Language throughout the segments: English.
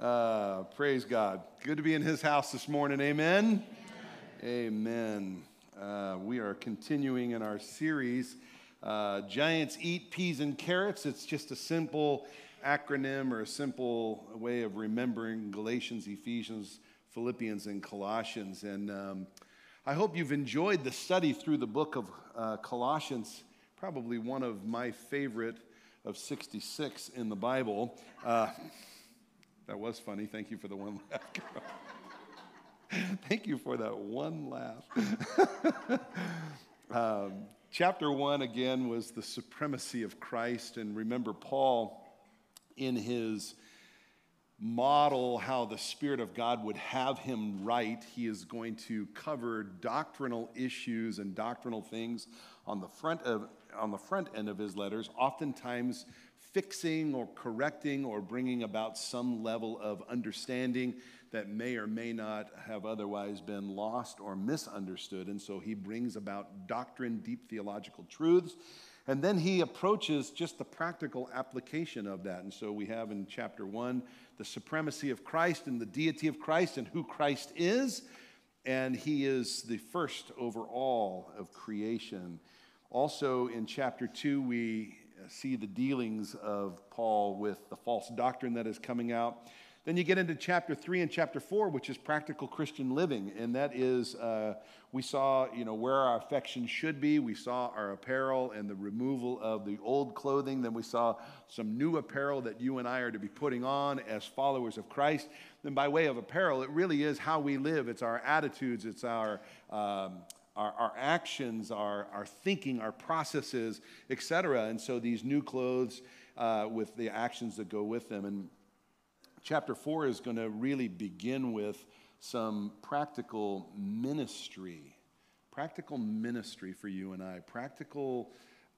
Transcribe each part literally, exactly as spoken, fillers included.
Uh, praise God. Good to be in his house this morning. Amen? Amen. Amen. Uh, we are continuing in our series, uh, Giants Eat Peas and Carrots. It's just a simple acronym or a simple way of remembering Galatians, Ephesians, Philippians, and Colossians. And um, I hope you've enjoyed the study through the book of uh, Colossians, probably one of my favorite of sixty-six in the Bible. Uh, that was funny. Thank you for the one laugh, girl. Thank you for that one laugh. um, chapter one, again, was the supremacy of Christ. And remember, Paul, in his model how the Spirit of God would have him write, he is going to cover doctrinal issues and doctrinal things on the front of on the front end of his letters, oftentimes fixing or correcting or bringing about some level of understanding that may or may not have otherwise been lost or misunderstood. And so he brings about doctrine, deep theological truths, and then he approaches just the practical application of that. And so we have in chapter one the supremacy of Christ and the deity of Christ and who Christ is, and he is the first over all of creation. Also in chapter two, we see the dealings of Paul with the false doctrine that is coming out. Then you get into chapter three and chapter four, which is practical Christian living. And that is, uh, we saw, you know, where our affection should be. We saw our apparel and the removal of the old clothing. Then we saw some new apparel that you and I are to be putting on as followers of Christ. Then by way of apparel, it really is how we live. It's our attitudes. It's our... Um, Our, our actions, our, our thinking, our processes, et cetera. And so these new clothes uh, with the actions that go with them. And chapter four is going to really begin with some practical ministry, practical ministry for you and I, practical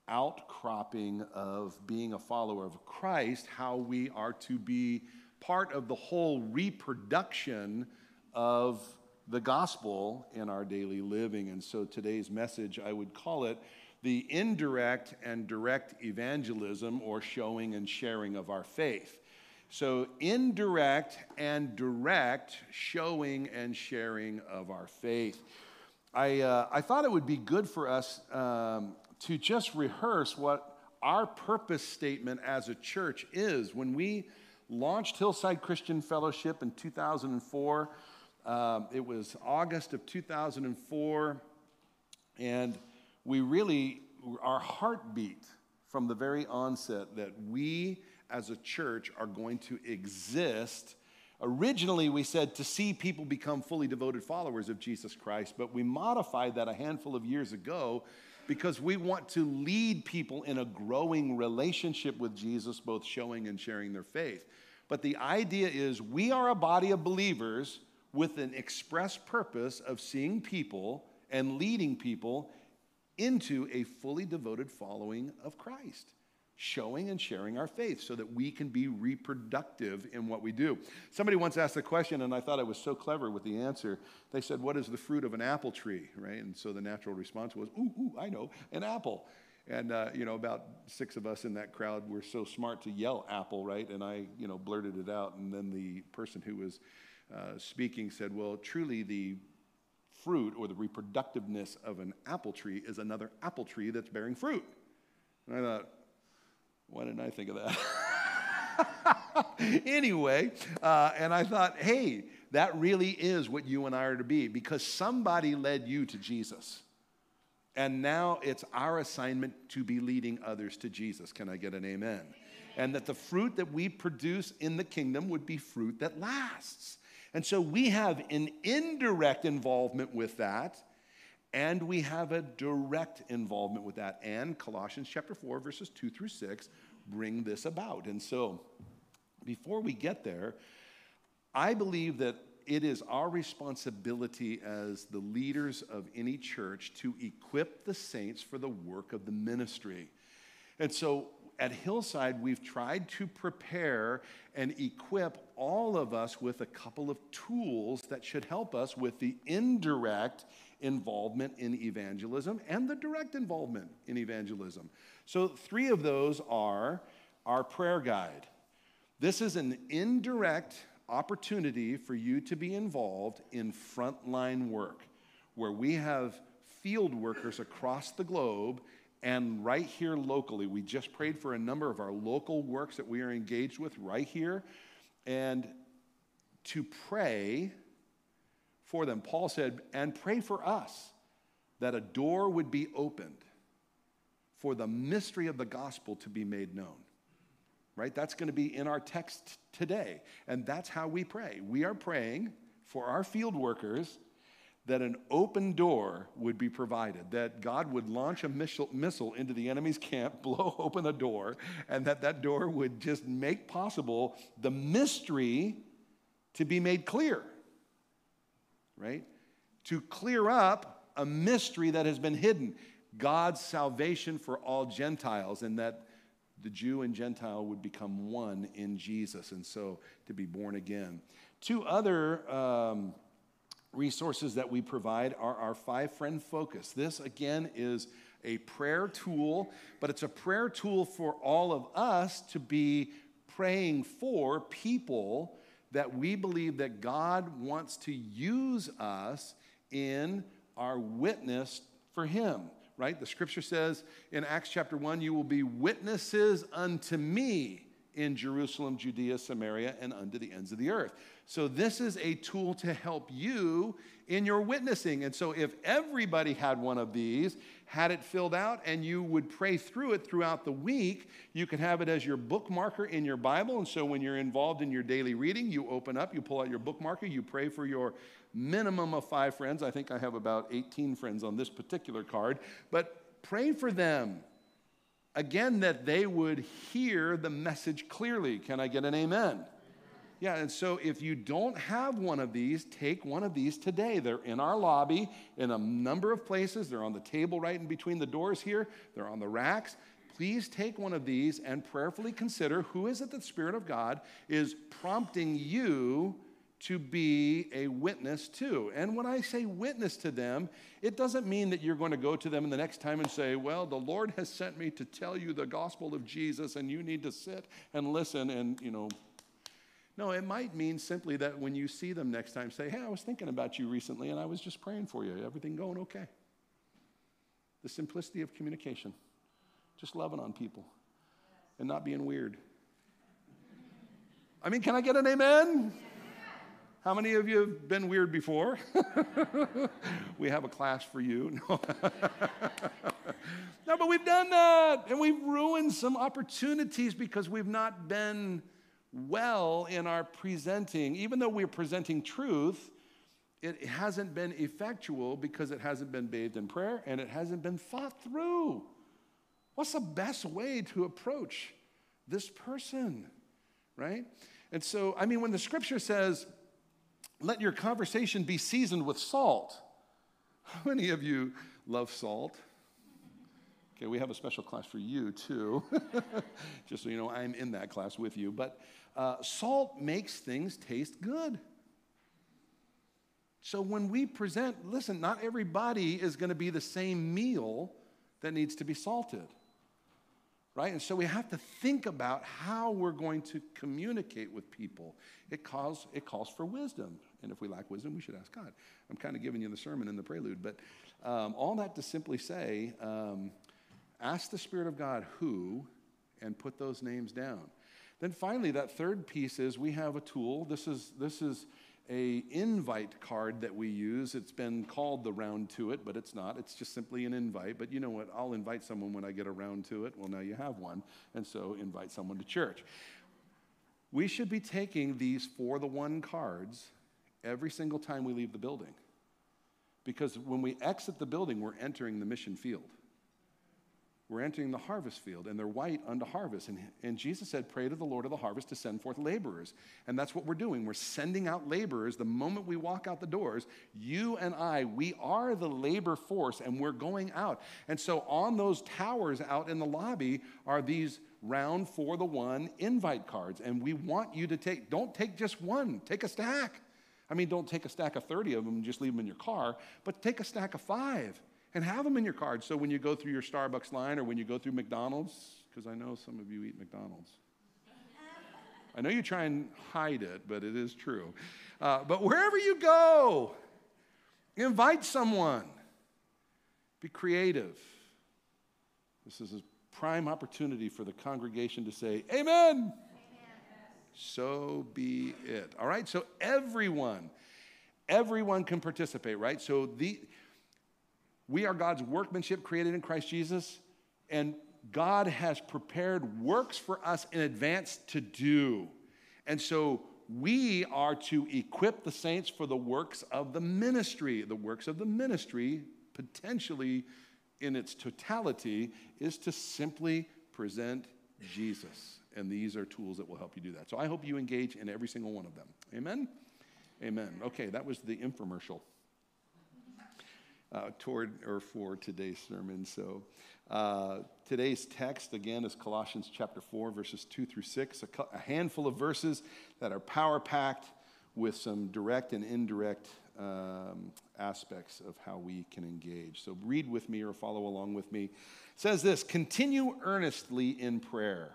outcropping of being a follower of Christ, how we are to be part of the whole reproduction of the gospel in our daily living. And so today's message, I would call it the indirect and direct evangelism, or showing and sharing of our faith. So indirect and direct showing and sharing of our faith. I, uh, I thought it would be good for us um, to just rehearse what our purpose statement as a church is. When we launched Hillside Christian Fellowship in two thousand four, Um, it was August of two thousand four, and we really, our heartbeat from the very onset that we as a church are going to exist. Originally, we said to see people become fully devoted followers of Jesus Christ, but we modified that a handful of years ago because we want to lead people in a growing relationship with Jesus, both showing and sharing their faith. But the idea is we are a body of believers with an express purpose of seeing people and leading people into a fully devoted following of Christ, showing and sharing our faith so that we can be reproductive in what we do. Somebody once asked a question, and I thought I was so clever with the answer. They said, what is the fruit of an apple tree, right? And so the natural response was, ooh, ooh, I know, an apple. And, uh, you know, about six of us in that crowd were so smart to yell apple, right? And I, you know, blurted it out, and then the person who was Uh, speaking said, well, truly the fruit or the reproductiveness of an apple tree is another apple tree that's bearing fruit. And I thought, why didn't I think of that? Anyway, uh, and I thought, hey, that really is what you and I are to be, because somebody led you to Jesus. And now it's our assignment to be leading others to Jesus. Can I get an amen? Amen. And that the fruit that we produce in the kingdom would be fruit that lasts. And so we have an indirect involvement with that, and we have a direct involvement with that. And Colossians chapter four, verses two through six, bring this about. And so before we get there, I believe that it is our responsibility as the leaders of any church to equip the saints for the work of the ministry. And so at Hillside, we've tried to prepare and equip all of us with a couple of tools that should help us with the indirect involvement in evangelism and the direct involvement in evangelism. So three of those are our prayer guide. This is an indirect opportunity for you to be involved in frontline work, where we have field workers across the globe and right here locally. We just prayed for a number of our local works that we are engaged with right here, and to pray for them. Paul said, and pray for us, that a door would be opened for the mystery of the gospel to be made known. Right? That's going to be in our text today. And that's how we pray. We are praying for our field workers that an open door would be provided, that God would launch a missile into the enemy's camp, blow open a door, and that that door would just make possible the mystery to be made clear, right? To clear up a mystery that has been hidden, God's salvation for all Gentiles, and that the Jew and Gentile would become one in Jesus, and so to be born again. Two other um, resources that we provide are our five-friend focus. This, again, is a prayer tool, but it's a prayer tool for all of us to be praying for people that we believe that God wants to use us in our witness for him, right? The scripture says in Acts chapter one, you will be witnesses unto me in Jerusalem, Judea, Samaria, and unto the ends of the earth. So this is a tool to help you in your witnessing. And so if everybody had one of these, had it filled out, and you would pray through it throughout the week, you could have it as your bookmarker in your Bible. And so when you're involved in your daily reading, you open up, you pull out your bookmarker, you pray for your minimum of five friends. I think I have about eighteen friends on this particular card. But pray for them. Again, that they would hear the message clearly. Can I get an amen? Yeah, and so if you don't have one of these, take one of these today. They're in our lobby in a number of places. They're on the table right in between the doors here. They're on the racks. Please take one of these and prayerfully consider who is it that the Spirit of God is prompting you to be a witness to. And when I say witness to them, it doesn't mean that you're going to go to them the next time and say, well, the Lord has sent me to tell you the gospel of Jesus, and you need to sit and listen and, you know. No, it might mean simply that when you see them next time, say, hey, I was thinking about you recently, and I was just praying for you. Everything going okay? The simplicity of communication. Just loving on people and not being weird. I mean, can I get an amen? How many of you have been weird before? We have a class for you. No. No, but we've done that, and we've ruined some opportunities because we've not been well in our presenting. Even though we're presenting truth, it hasn't been effectual because it hasn't been bathed in prayer, and it hasn't been thought through. What's the best way to approach this person, right? And so, I mean, when the scripture says, let your conversation be seasoned with salt. How many of you love salt? Okay, we have a special class for you, too. Just so you know, I'm in that class with you. But uh, salt makes things taste good. So when we present, listen, not everybody is going to be the same meal that needs to be salted, right? And so we have to think about how we're going to communicate with people. It calls, it calls for wisdom. And if we lack wisdom, we should ask God. I'm kind of giving you the sermon in the prelude, but um, all that to simply say, um, ask the Spirit of God who, and put those names down. Then finally, that third piece is we have a tool. This is this is a invite card that we use. It's been called the round to it, but it's not. It's just simply an invite. But you know what? I'll invite someone when I get around to it. Well, now you have one, and so invite someone to church. We should be taking these for the one cards every single time we leave the building, because when we exit the building, we're entering the mission field. We're entering the harvest field, and they're white unto harvest. And, and Jesus said, pray to the Lord of the harvest to send forth laborers. And that's what we're doing. We're sending out laborers. The moment we walk out the doors, you and I, we are the labor force, and we're going out. And so on those towers out in the lobby are these round for the one invite cards. And we want you to take, don't take just one, take a stack. I mean, don't take a stack of thirty of them and just leave them in your car, but take a stack of five. And have them in your card. So when you go through your Starbucks line or when you go through McDonald's, because I know some of you eat McDonald's. I know you try and hide it, but it is true. Uh, but wherever you go, invite someone. Be creative. This is a prime opportunity for the congregation to say, amen. Amen. So be it. All right, so everyone, everyone can participate, right? So the we are God's workmanship created in Christ Jesus, and God has prepared works for us in advance to do. And so we are to equip the saints for the works of the ministry. The works of the ministry, potentially in its totality, is to simply present Jesus. And these are tools that will help you do that. So I hope you engage in every single one of them. Amen? Amen. Okay, that was the infomercial uh, toward or for today's sermon. So uh, today's text, again, is Colossians chapter four, verses two through six, a, co- a handful of verses that are power-packed with some direct and indirect um, aspects of how we can engage. So read with me or follow along with me. It says this, continue earnestly in prayer.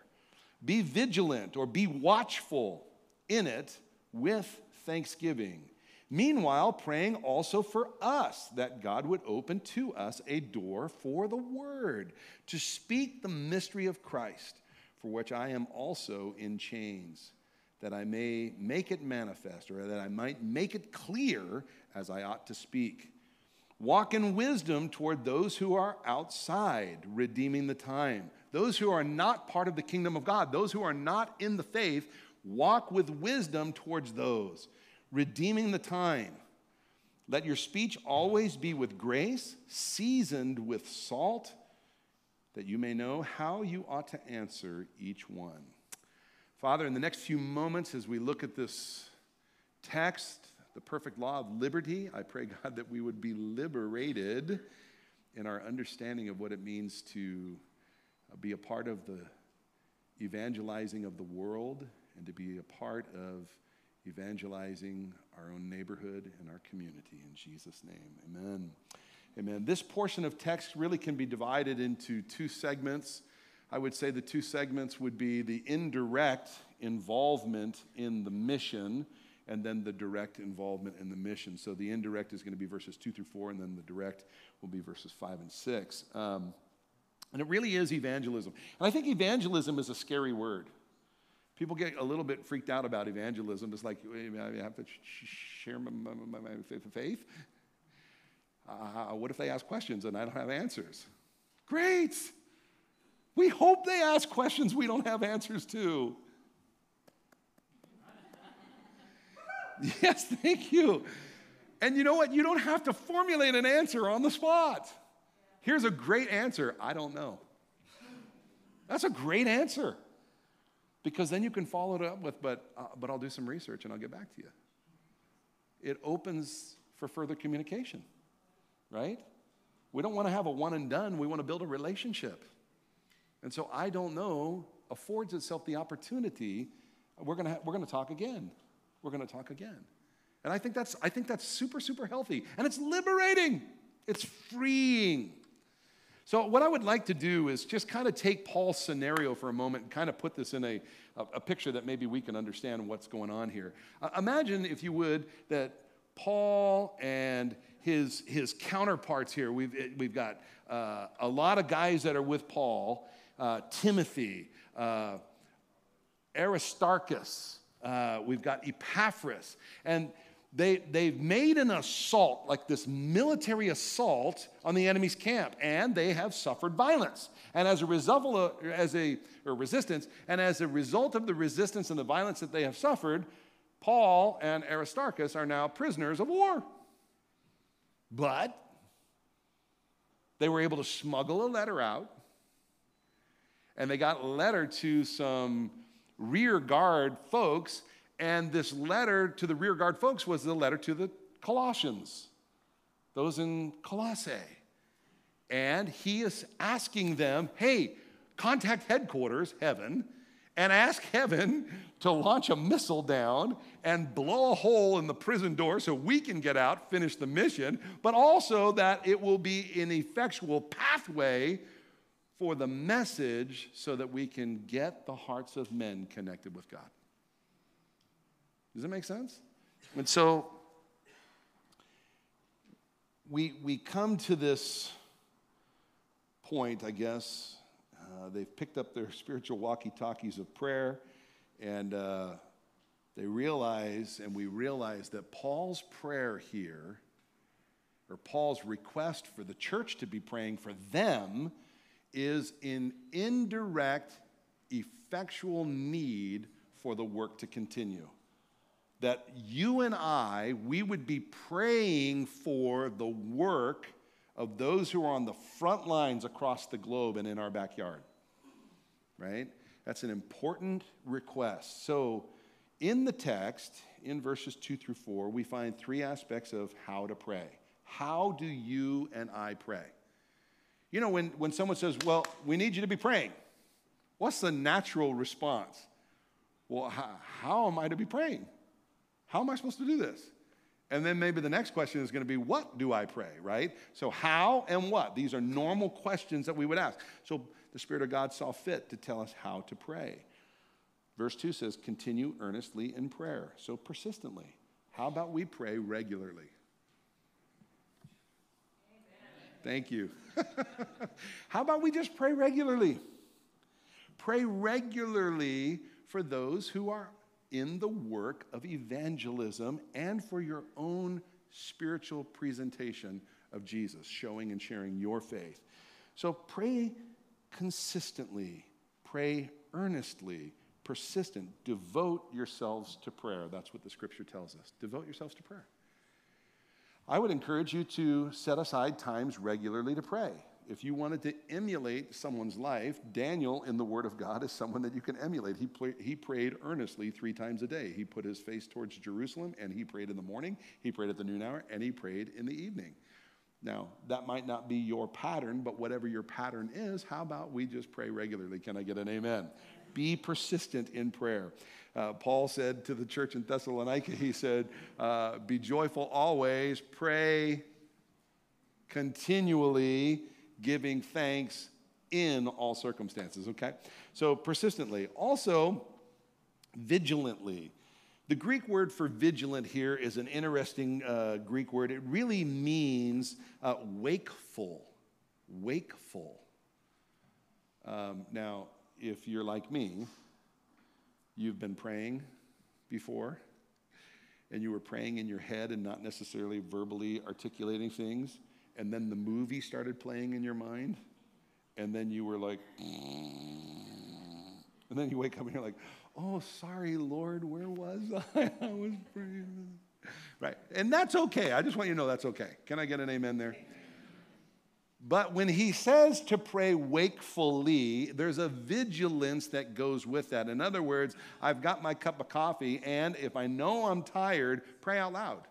Be vigilant or be watchful in it with thanksgiving. Meanwhile, praying also for us that God would open to us a door for the word to speak the mystery of Christ, for which I am also in chains, that I may make it manifest or that I might make it clear as I ought to speak. Walk in wisdom toward those who are outside, redeeming the time. Those who are not part of the kingdom of God, those who are not in the faith, walk with wisdom towards those, redeeming the time. Let your speech always be with grace, seasoned with salt, that you may know how you ought to answer each one. Father, in the next few moments as we look at this text, the perfect law of liberty, I pray, God, that we would be liberated in our understanding of what it means to be a part of the evangelizing of the world and to be a part of evangelizing our own neighborhood and our community. In Jesus' name, amen. Amen. This portion of text really can be divided into two segments. I would say the two segments would be the indirect involvement in the mission and then the direct involvement in the mission. So the indirect is going to be verses two through four, and then the direct will be verses five and six. Um, And it really is evangelism. And I think evangelism is a scary word. People get a little bit freaked out about evangelism. It's like, I have to share my, my, my faith. Uh, what if they ask questions and I don't have answers? Great. We hope they ask questions we don't have answers to. Yes, thank you. And you know what? You don't have to formulate an answer on the spot. Here's a great answer, I don't know. That's a great answer, because then you can follow it up with, but, uh, but I'll do some research and I'll get back to you. It opens for further communication, right? We don't want to have a one and done, we want to build a relationship. And so I don't know affords itself the opportunity, we're going to ha- we're going to talk again, we're going to talk again. And I think that's I think that's super, super healthy, and it's liberating, it's freeing. So what I would like to do is just kind of take Paul's scenario for a moment and kind of put this in a, a, a picture that maybe we can understand what's going on here. Uh, imagine, if you would, that Paul and his, his counterparts here, we've, we've got uh, a lot of guys that are with Paul, uh, Timothy, uh, Aristarchus, uh, we've got Epaphras, and They, they've made an assault, like this military assault on the enemy's camp, and they have suffered violence. And as a result of, as a, or resistance, and as a result of the resistance and the violence that they have suffered, Paul and Aristarchus are now prisoners of war. But they were able to smuggle a letter out, and they got a letter to some rear guard folks. And this letter to the rearguard folks was the letter to the Colossians, those in Colossae. And he is asking them, hey, contact headquarters, heaven, and ask heaven to launch a missile down and blow a hole in the prison door so we can get out, finish the mission, but also that it will be an effectual pathway for the message so that we can get the hearts of men connected with God. Does that make sense? And so we, we come to this point, I guess. Uh, they've picked up their spiritual walkie-talkies of prayer, and uh, they realize, and we realize that Paul's prayer here, or Paul's request for the church to be praying for them, is in indirect, effectual need for the work to continue. That you and I, we would be praying for the work of those who are on the front lines across the globe and in our backyard, right? That's an important request. So in the text, in verses two through four, we find three aspects of how to pray. How do you and I pray? You know, when, when someone says, well, we need you to be praying, what's the natural response? Well, how, how am I to be praying? How am I supposed to do this? And then maybe the next question is going to be, what do I pray, right? So how and what? These are normal questions that we would ask. So the Spirit of God saw fit to tell us how to pray. Verse two says, continue earnestly in prayer. So persistently. How about we pray regularly? Amen. Thank you. How about we just pray regularly? Pray regularly for those who are in the work of evangelism and for your own spiritual presentation of Jesus, showing and sharing your faith. So pray consistently, pray earnestly, persistent, devote yourselves to prayer. That's what the scripture tells us. Devote yourselves to prayer. I would encourage you to set aside times regularly to pray. If you wanted to emulate someone's life, Daniel in the Word of God is someone that you can emulate. He, play, he prayed earnestly three times a day. He put his face towards Jerusalem, and he prayed in the morning, he prayed at the noon hour, and he prayed in the evening. Now, that might not be your pattern, but whatever your pattern is, how about we just pray regularly? Can I get an amen? Be persistent in prayer. Uh, Paul said to the church in Thessalonica, he said, uh, be joyful always, pray continually, giving thanks in all circumstances, okay? So persistently. Also, vigilantly. The Greek word for vigilant here is an interesting uh, Greek word. It really means uh, wakeful. Wakeful. Um, now, if you're like me, you've been praying before, and you were praying in your head and not necessarily verbally articulating things. And then the movie started playing in your mind, and then you were like, and then you wake up and you're like, oh, sorry, Lord, where was I? I was praying. Right, and that's okay. I just want you to know that's okay. Can I get an amen there? But when he says to pray wakefully, there's a vigilance that goes with that. In other words, I've got my cup of coffee, and if I know I'm tired, pray out loud.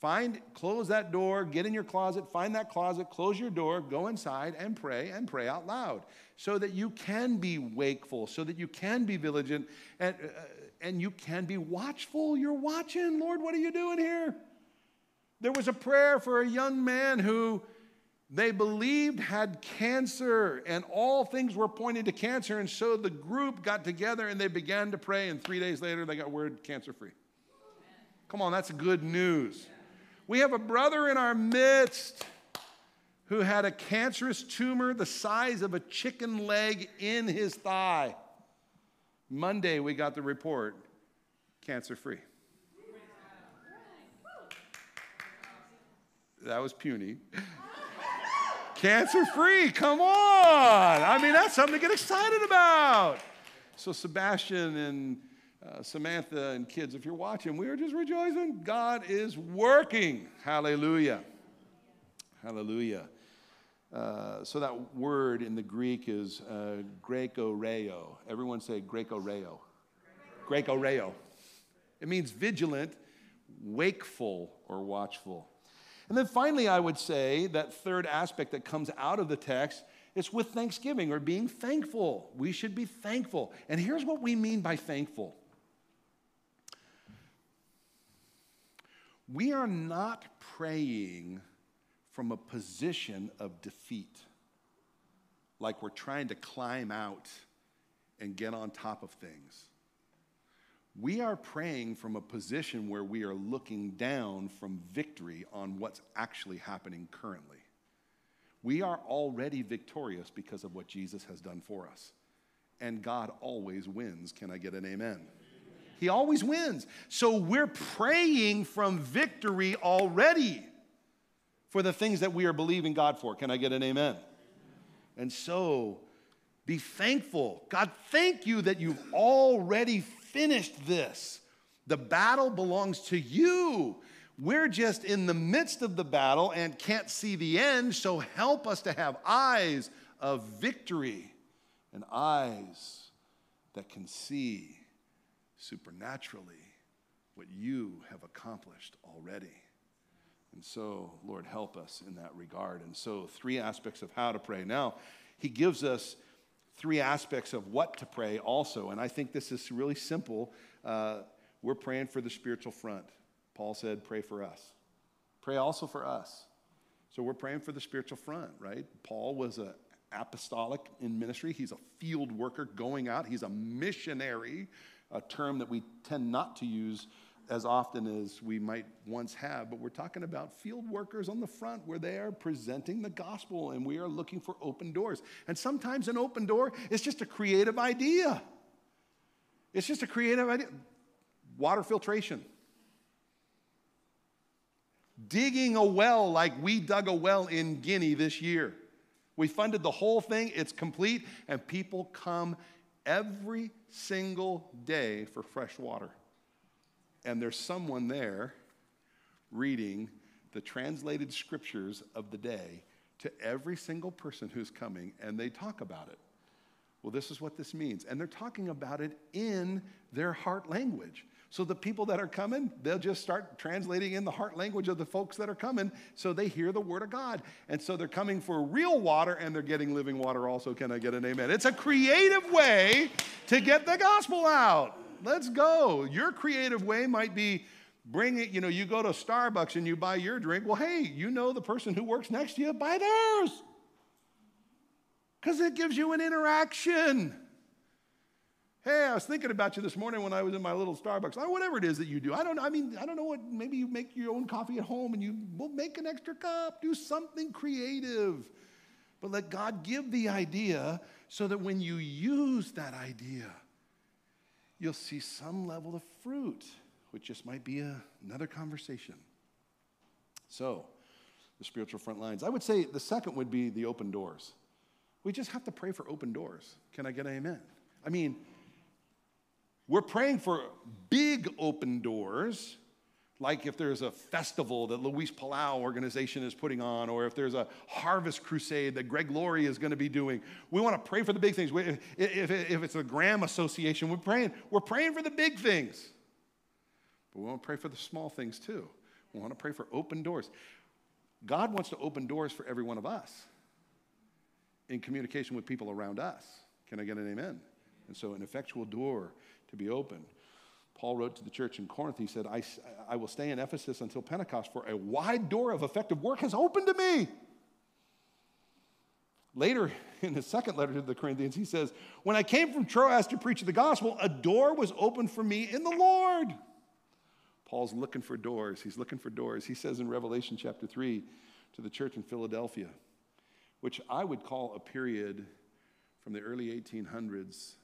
Find, close that door, get in your closet, find that closet, close your door, go inside and pray and pray out loud so that you can be wakeful, so that you can be vigilant, and, uh, and you can be watchful. You're watching. Lord, what are you doing here? There was a prayer for a young man who they believed had cancer, and all things were pointing to cancer, and so the group got together and they began to pray, and three days later they got word cancer-free. Come on, that's good news. We have a brother in our midst who had a cancerous tumor the size of a chicken leg in his thigh. Monday, we got the report, cancer-free. That was puny. Cancer-free, come on. I mean, that's something to get excited about. So Sebastian and Uh, Samantha and kids, if you're watching, we are just rejoicing. God is working. Hallelujah. Hallelujah. Uh, so that word in the Greek is uh, greco-reo. Everyone say greco-reo. Greco-reo. It means vigilant, wakeful, or watchful. And then finally, I would say that third aspect that comes out of the text, it's with thanksgiving or being thankful. We should be thankful. And here's what we mean by thankful. We are not praying from a position of defeat, like we're trying to climb out and get on top of things. We are praying from a position where we are looking down from victory on what's actually happening currently. We are already victorious because of what Jesus has done for us. And God always wins. Can I get an amen? He always wins. So we're praying from victory already for the things that we are believing God for. Can I get an amen? And so be thankful. God, thank you that you've already finished this. The battle belongs to you. We're just in the midst of the battle and can't see the end, so help us to have eyes of victory and eyes that can see supernaturally what you have accomplished already. And so, Lord, help us in that regard. And so, three aspects of how to pray. Now, he gives us three aspects of what to pray also. And I think this is really simple. Uh, we're praying for the spiritual front. Paul said, pray for us. Pray also for us. So we're praying for the spiritual front, right? Paul was an apostolic in ministry. He's a field worker going out. He's a missionary, a term that we tend not to use as often as we might once have, but we're talking about field workers on the front where they are presenting the gospel, and we are looking for open doors. And sometimes an open door is just a creative idea. It's just a creative idea. Water filtration. Digging a well like we dug a well in Guinea this year. We funded the whole thing. It's complete, and people come every single day for fresh water. And there's someone there reading the translated scriptures of the day to every single person who's coming, and they talk about it. Well, this is what this means. And they're talking about it in their heart language. So the people that are coming, they'll just start translating in the heart language of the folks that are coming so they hear the word of God. And so they're coming for real water, and they're getting living water also. Can I get an amen? It's a creative way to get the gospel out. Let's go. Your creative way might be bring it, you know, you go to Starbucks and you buy your drink. Well, hey, you know the person who works next to you, buy theirs. Because it gives you an interaction. Hey, I was thinking about you this morning when I was in my little Starbucks. Or whatever it is that you do. I don't I mean, I don't know what, maybe you make your own coffee at home and you will make an extra cup. Do something creative. But let God give the idea so that when you use that idea, you'll see some level of fruit, which just might be a, another conversation. So, the spiritual front lines. I would say the second would be the open doors. We just have to pray for open doors. Can I get an amen? I mean, we're praying for big open doors, like if there's a festival that Luis Palau organization is putting on, or if there's a harvest crusade that Greg Laurie is going to be doing. We want to pray for the big things. If, if, if it's a Graham association, we're praying. We're praying for the big things. But we want to pray for the small things too. We want to pray for open doors. God wants to open doors for every one of us in communication with people around us. Can I get an amen? And so an effectual door to be opened. Paul wrote to the church in Corinth, he said, I, I will stay in Ephesus until Pentecost, for a wide door of effective work has opened to me. Later, in his second letter to the Corinthians, he says, when I came from Troas to preach the gospel, a door was opened for me in the Lord. Paul's looking for doors. He's looking for doors. He says in Revelation chapter three to the church in Philadelphia, which I would call a period from the early eighteen hundreds,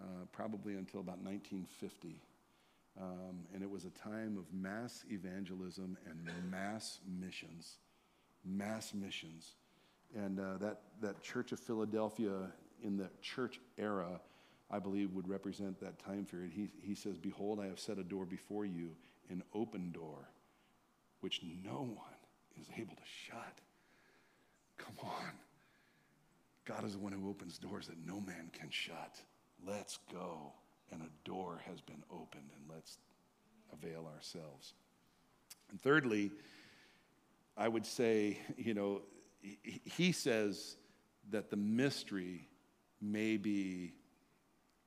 Uh, probably until about nineteen fifty. Um, and it was a time of mass evangelism and mass missions, mass missions. And uh, that, that Church of Philadelphia in the church era, I believe, would represent that time period. He, he says, behold, I have set a door before you, an open door, which no one is able to shut. Come on. God is the one who opens doors that no man can shut. Let's go, and a door has been opened, and let's avail ourselves. And thirdly, I would say, you know, he says that the mystery may be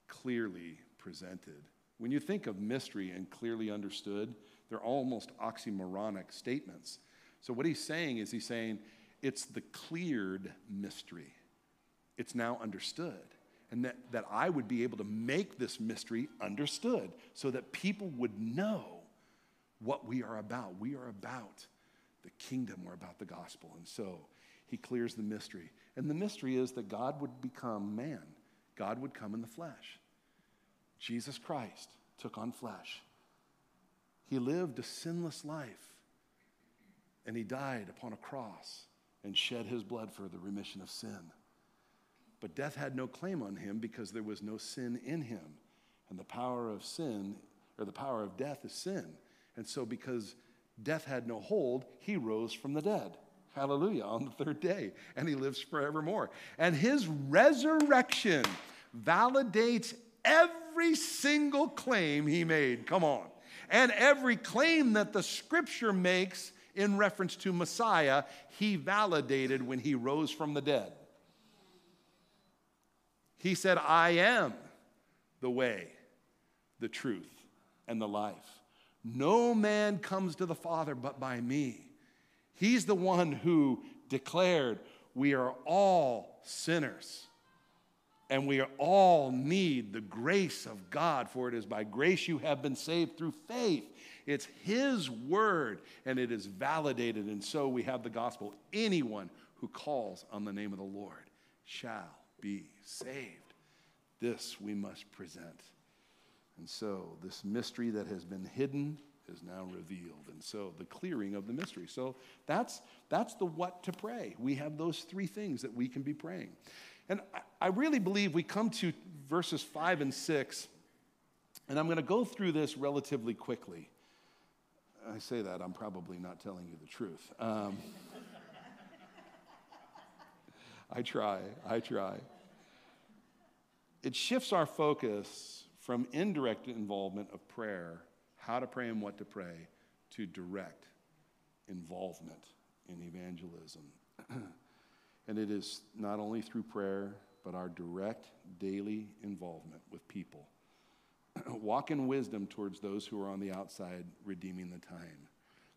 clearly presented. When you think of mystery and clearly understood, they're almost oxymoronic statements. So what he's saying is he's saying it's the cleared mystery. It's now understood. and that, that I would be able to make this mystery understood so that people would know what we are about. We are about the kingdom. We're about the gospel. And so he clears the mystery. And the mystery is that God would become man. God would come in the flesh. Jesus Christ took on flesh. He lived a sinless life, and he died upon a cross and shed his blood for the remission of sin. But death had no claim on him because there was no sin in him. And the power of sin, or the power of death is sin. And so because death had no hold, he rose from the dead. Hallelujah, on the third day. And he lives forevermore. And his resurrection validates every single claim he made. Come on. And every claim that the scripture makes in reference to Messiah, he validated when he rose from the dead. He said, I am the way, the truth, and the life. No man comes to the Father but by me. He's the one who declared we are all sinners and we all need the grace of God, for it is by grace you have been saved through faith. It's his word, and it is validated, and so we have the gospel. Anyone who calls on the name of the Lord shall be saved. This we must present. And so this mystery that has been hidden is now revealed. And so the clearing of the mystery. So that's, that's the what to pray. We have those three things that we can be praying. And I really believe we come to verses five and six, and I'm going to go through this relatively quickly. I say that, I'm probably not telling you the truth. Um, I try, I try. It shifts our focus from indirect involvement of prayer, how to pray and what to pray, to direct involvement in evangelism. And it is not only through prayer, but our direct daily involvement with people. Walk in wisdom towards those who are on the outside, redeeming the time.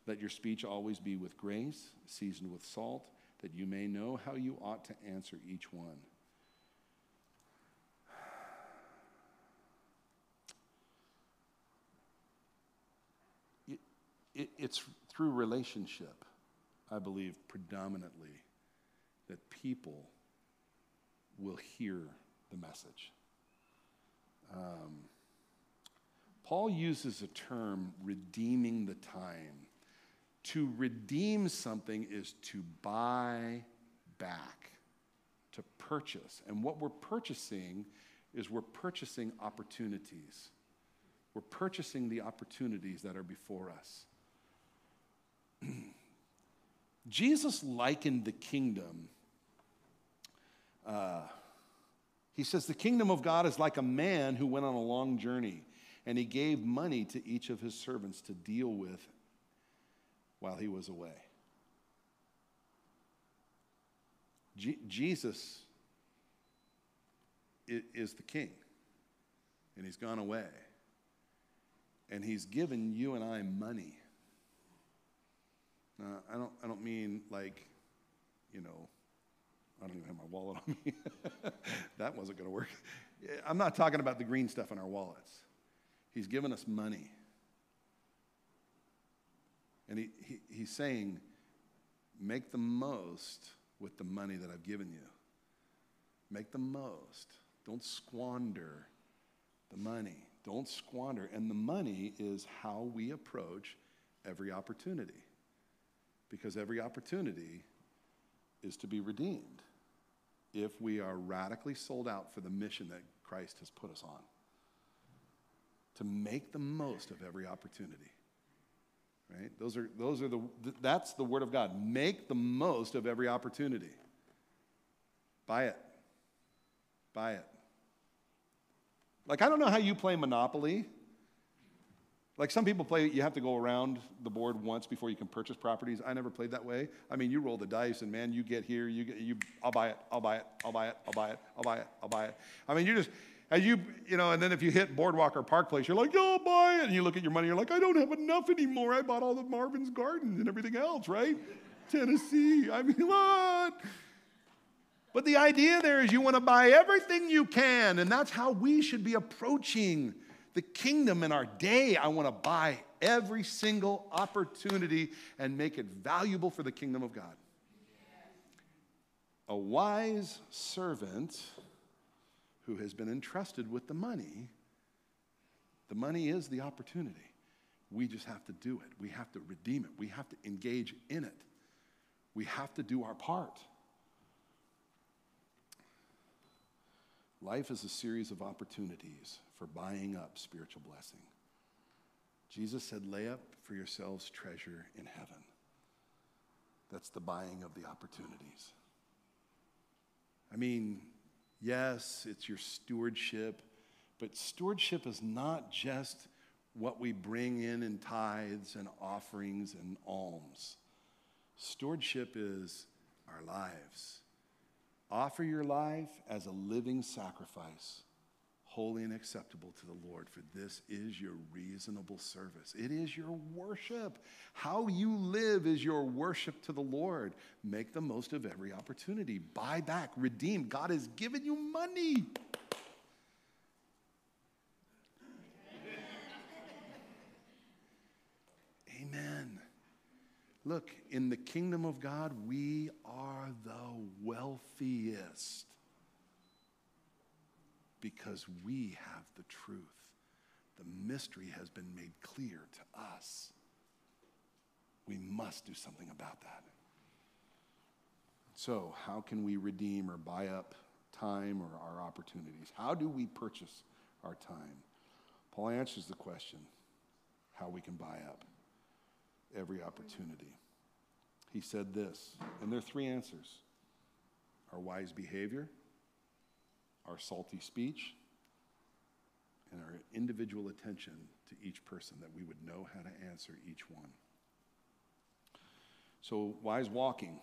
Let your speech always be with grace, seasoned with salt, that you may know how you ought to answer each one. It, it, it's through relationship, I believe, predominantly, that people will hear the message. Um, Paul uses the term redeeming the time. To redeem something is to buy back, to purchase. And what we're purchasing is we're purchasing opportunities. We're purchasing the opportunities that are before us. Jesus likened the kingdom. Uh, he says, the kingdom of God is like a man who went on a long journey, and he gave money to each of his servants to deal with while he was away. Je- Jesus is, is the king, and he's gone away, and he's given you and I money. Now, I don't, I don't mean like, you know, I don't even have my wallet on me. That wasn't going to work. I'm not talking about the green stuff in our wallets. He's given us money. And he, he, he's saying, make the most with the money that I've given you. Make the most. Don't squander the money. Don't squander. And the money is how we approach every opportunity, because every opportunity is to be redeemed if we are radically sold out for the mission that Christ has put us on, to make the most of every opportunity, right? Those are, those are the, that's the word of God. Make the most of every opportunity. Buy it. Buy it. Like, I don't know how you play Monopoly. Like, some people play, you have to go around the board once before you can purchase properties. I never played that way. I mean, you roll the dice, and man, you get here, you get, you, I'll buy it, I'll buy it, I'll buy it, I'll buy it, I'll buy it, I'll buy it. I mean, you just, and you, you know, and then if you hit Boardwalk or Park Place, you're like, yeah, I'll buy it. And you look at your money, you're like, I don't have enough anymore. I bought all the Marvin's Gardens and everything else, right? Tennessee, I mean, what? But the idea there is you want to buy everything you can, and that's how we should be approaching the kingdom in our day. I want to buy every single opportunity and make it valuable for the kingdom of God. A wise servant who has been entrusted with the money, the money is the opportunity. We just have to do it. We have to redeem it. We have to engage in it. We have to do our part. Life is a series of opportunities for buying up spiritual blessing. Jesus said, lay up for yourselves treasure in heaven. That's the buying of the opportunities. I mean, yes, it's your stewardship, but stewardship is not just what we bring in in tithes and offerings and alms. Stewardship is our lives. Offer your life as a living sacrifice, holy and acceptable to the Lord, for this is your reasonable service. It is your worship. How you live is your worship to the Lord. Make the most of every opportunity. Buy back, redeem. God has given you money. Amen. Look, in the kingdom of God, we are the wealthiest because we have the truth. The mystery has been made clear to us. We must do something about that. So, how can we redeem or buy up time or our opportunities? How do we purchase our time? Paul answers the question, how we can buy up every opportunity. He said this, and there are three answers: our wise behavior, our salty speech, and our individual attention to each person, that we would know how to answer each one. So, wise walking.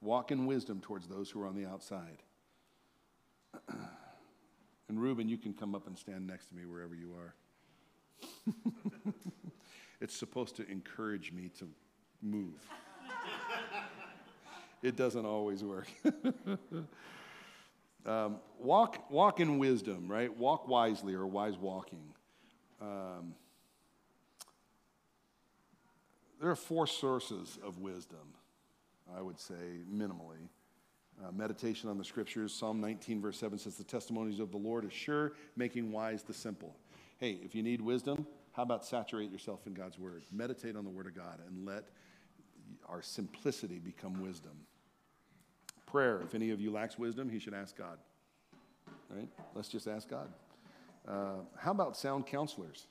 Walk in wisdom towards those who are on the outside. And Reuben, you can come up and stand next to me wherever you are. It's supposed to encourage me to move. It doesn't always work. um, walk, walk in wisdom, right? Walk wisely, or wise walking. Um, there are four sources of wisdom, I would say, minimally. Uh, meditation on the scriptures. Psalm nineteen, verse seven says, the testimonies of the Lord are sure, making wise the simple. Hey, if you need wisdom, how about saturate yourself in God's word? Meditate on the word of God and let our simplicity become wisdom. Prayer. If any of you lacks wisdom, he should ask God. Right? Let's just ask God. Uh, how about sound counselors?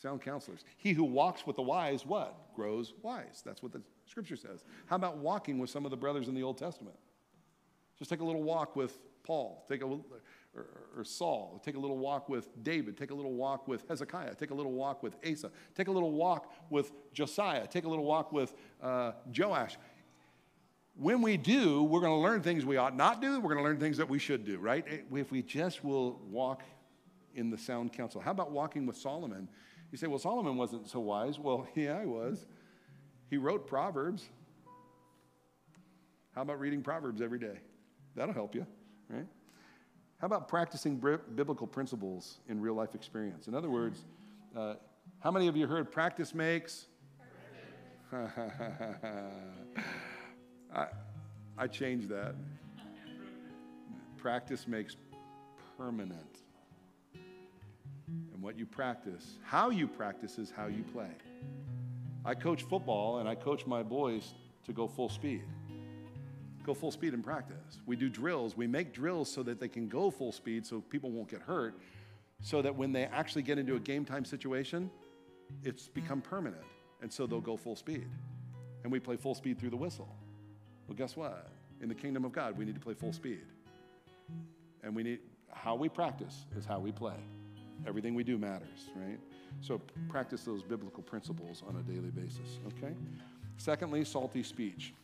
Sound counselors. He who walks with the wise, what? Grows wise. That's what the scripture says. How about walking with some of the brothers in the Old Testament? Just take a little walk with Paul. Take a little... Or, or Saul, take a little walk with David, take a little walk with Hezekiah, take a little walk with Asa, take a little walk with Josiah, take a little walk with uh, Joash. When we do, we're going to learn things we ought not do, we're going to learn things that we should do, right? If we just will walk in the sound counsel. How about walking with Solomon? You say, well, Solomon wasn't so wise. Well, yeah, he was. He wrote Proverbs. How about reading Proverbs every day? That'll help you, right? How about practicing biblical principles in real life experience? In other words, uh, how many of you heard practice makes? I, I changed that. Practice makes permanent. And what you practice, how you practice is how you play. I coach football and I coach my boys to go full speed. Go full speed in practice. We do drills. We make drills so that they can go full speed so people won't get hurt, so that when they actually get into a game time situation, it's become permanent. And so they'll go full speed. And we play full speed through the whistle. Well, guess what? In the kingdom of God, we need to play full speed. And we need, how we practice is how we play. Everything we do matters, right? So practice those biblical principles on a daily basis, okay? Secondly, salty speech.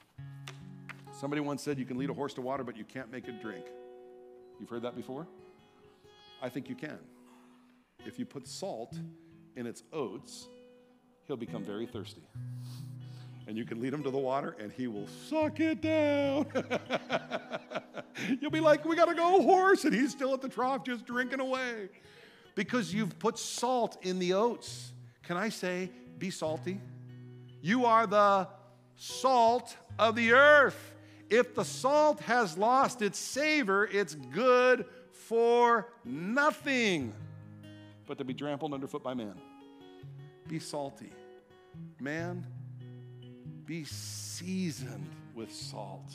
Somebody once said, you can lead a horse to water, but you can't make it drink. You've heard that before? I think you can. If you put salt in its oats, he'll become very thirsty. And you can lead him to the water, and he will suck it down. You'll be like, we got to go horse, and he's still at the trough just drinking away. Because you've put salt in the oats. Can I say, be salty? You are the salt of the earth. If the salt has lost its savor, it's good for nothing but to be trampled underfoot by man. Be salty. Man, be seasoned with salt.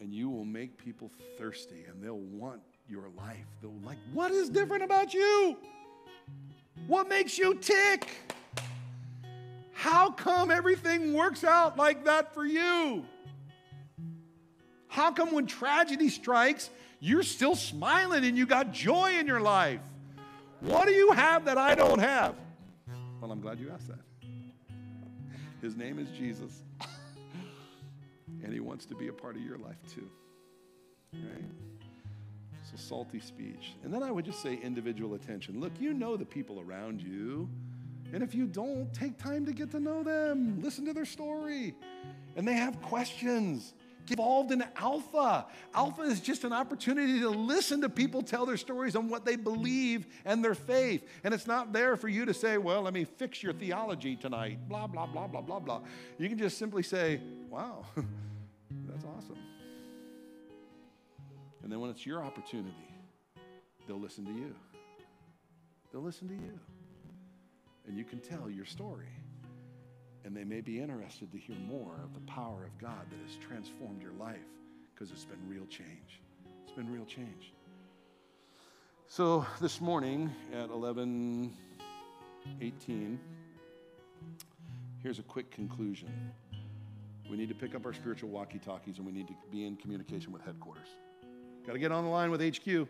And you will make people thirsty, and they'll want your life. They'll like, what is different about you? What makes you tick? How come everything works out like that for you? How come when tragedy strikes, you're still smiling and you got joy in your life? What do you have that I don't have? Well, I'm glad you asked that. His name is Jesus. And he wants to be a part of your life too. Right? So salty speech. And then I would just say individual attention. Look, you know the people around you. And if you don't, take time to get to know them. Listen to their story. And they have questions. Get involved in Alpha. Alpha is just an opportunity to listen to people tell their stories on what they believe and their faith. And it's not there for you to say, well, let me fix your theology tonight, blah, blah, blah, blah, blah, blah. You can just simply say, wow, that's awesome. And then when it's your opportunity, they'll listen to you. They'll listen to you. And you can tell your story. And they may be interested to hear more of the power of God that has transformed your life, because it's been real change. It's been real change. So this morning at eleven eighteen, here's a quick conclusion. We need to pick up our spiritual walkie-talkies, and we need to be in communication with headquarters. Got to get on the line with H Q.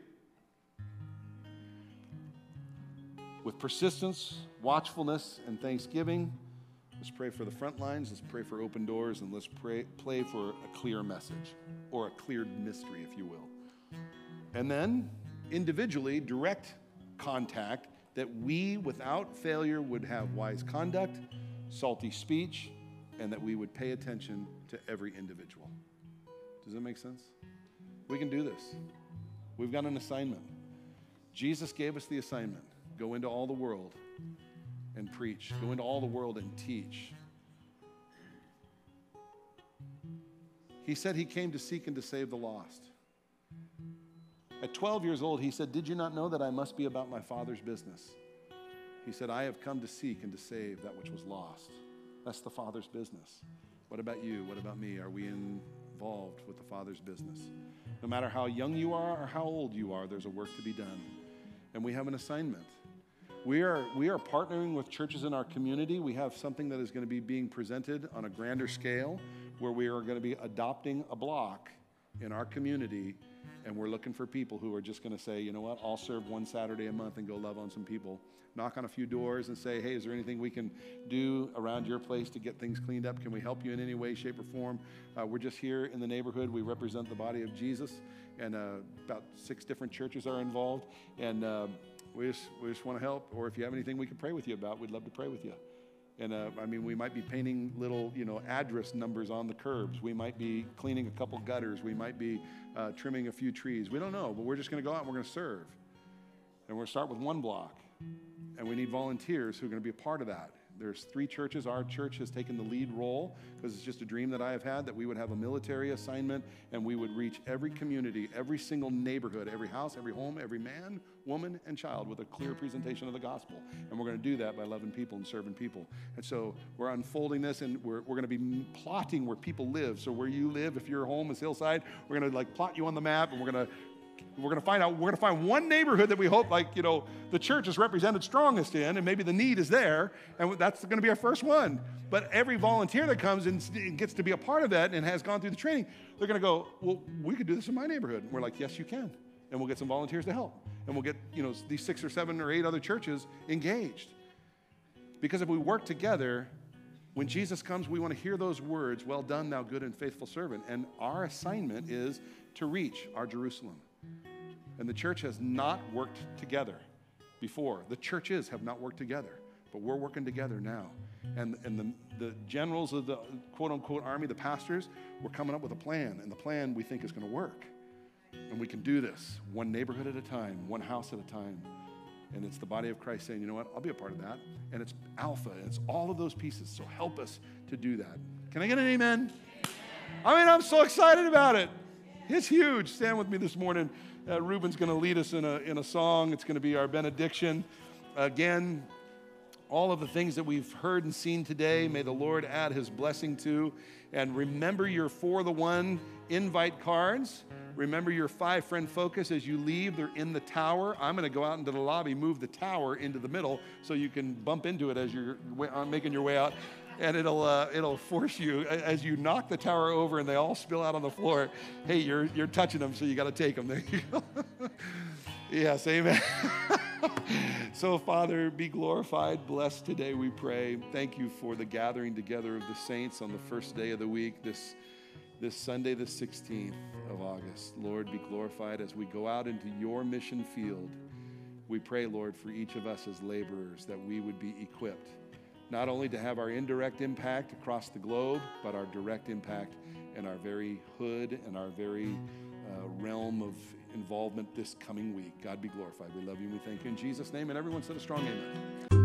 With persistence, watchfulness, and thanksgiving, let's pray for the front lines, let's pray for open doors, and let's pray, play for a clear message, or a cleared mystery, if you will. And then, individually, direct contact, that we, without failure, would have wise conduct, salty speech, and that we would pay attention to every individual. Does that make sense? We can do this. We've got an assignment. Jesus gave us the assignment. Go into all the world and preach. Go into all the world and teach. He said he came to seek and to save the lost. At twelve years old, he said, did you not know that I must be about my Father's business? He said, I have come to seek and to save that which was lost. That's the Father's business. What about you? What about me? Are we involved with the Father's business? No matter how young you are or how old you are, there's a work to be done. And we have an assignment. We are, we are partnering with churches in our community. We have something that is going to be being presented on a grander scale, where we are going to be adopting a block in our community, and we're looking for people who are just going to say, you know what, I'll serve one Saturday a month and go love on some people. Knock on a few doors and say, hey, is there anything we can do around your place to get things cleaned up? Can we help you in any way, shape, or form? Uh, we're just here in the neighborhood. We represent the body of Jesus, and uh, about six different churches are involved. And Uh, We just, we just want to help, or if you have anything we can pray with you about, we'd love to pray with you. And, uh, I mean, we might be painting little, you know, address numbers on the curbs. We might be cleaning a couple gutters. We might be uh, trimming a few trees. We don't know, but we're just going to go out and we're going to serve. And we're going to start with one block, and we need volunteers who are going to be a part of that. There's three churches. Our church has taken the lead role, because it's just a dream that I have had, that we would have a military assignment, and we would reach every community, every single neighborhood, every house, every home, every man, woman, and child with a clear presentation of the gospel. And we're going to do that by loving people and serving people. And so we're unfolding this, and we're, we're going to be plotting where people live. So where you live, if your home is Hillside, we're going to like plot you on the map, and we're going to We're going to find out, we're going to find one neighborhood that we hope, like, you know, the church is represented strongest in, and maybe the need is there, and that's going to be our first one. But every volunteer that comes and gets to be a part of that and has gone through the training, they're going to go, well, we could do this in my neighborhood. And we're like, yes, you can. And we'll get some volunteers to help. And we'll get, you know, these six or seven or eight other churches engaged. Because if we work together, when Jesus comes, we want to hear those words, well done, thou good and faithful servant. And our assignment is to reach our Jerusalem. And the church has not worked together before. The churches have not worked together, but we're working together now. And, and the, the generals of the quote-unquote army, the pastors, we're coming up with a plan, and the plan we think is going to work. And we can do this one neighborhood at a time, one house at a time. And it's the body of Christ saying, you know what, I'll be a part of that. And it's Alpha, and it's all of those pieces. So help us to do that. Can I get an amen? Amen. I mean, I'm so excited about it. It's huge. Stand with me this morning. Uh, Reuben's going to lead us in a, in a song. It's going to be our benediction. Again, all of the things that we've heard and seen today, may the Lord add his blessing to. And remember your For the One invite cards. Remember your five-friend focus as you leave. They're in the tower. I'm going to go out into the lobby, move the tower into the middle so you can bump into it as you're making your way out. And it'll uh, it'll force you, as you knock the tower over and they all spill out on the floor, hey, you're you're touching them, so you got to take them. There you go. Yes, amen. So, Father, be glorified, blessed today, we pray. Thank you for the gathering together of the saints on the first day of the week, this This Sunday, the sixteenth of August. Lord, be glorified as we go out into your mission field. We pray, Lord, for each of us as laborers, that we would be equipped, not only to have our indirect impact across the globe, but our direct impact in our very hood and our very uh, realm of involvement this coming week. God, be glorified. We love you and we thank you in Jesus' name. And everyone said a strong amen.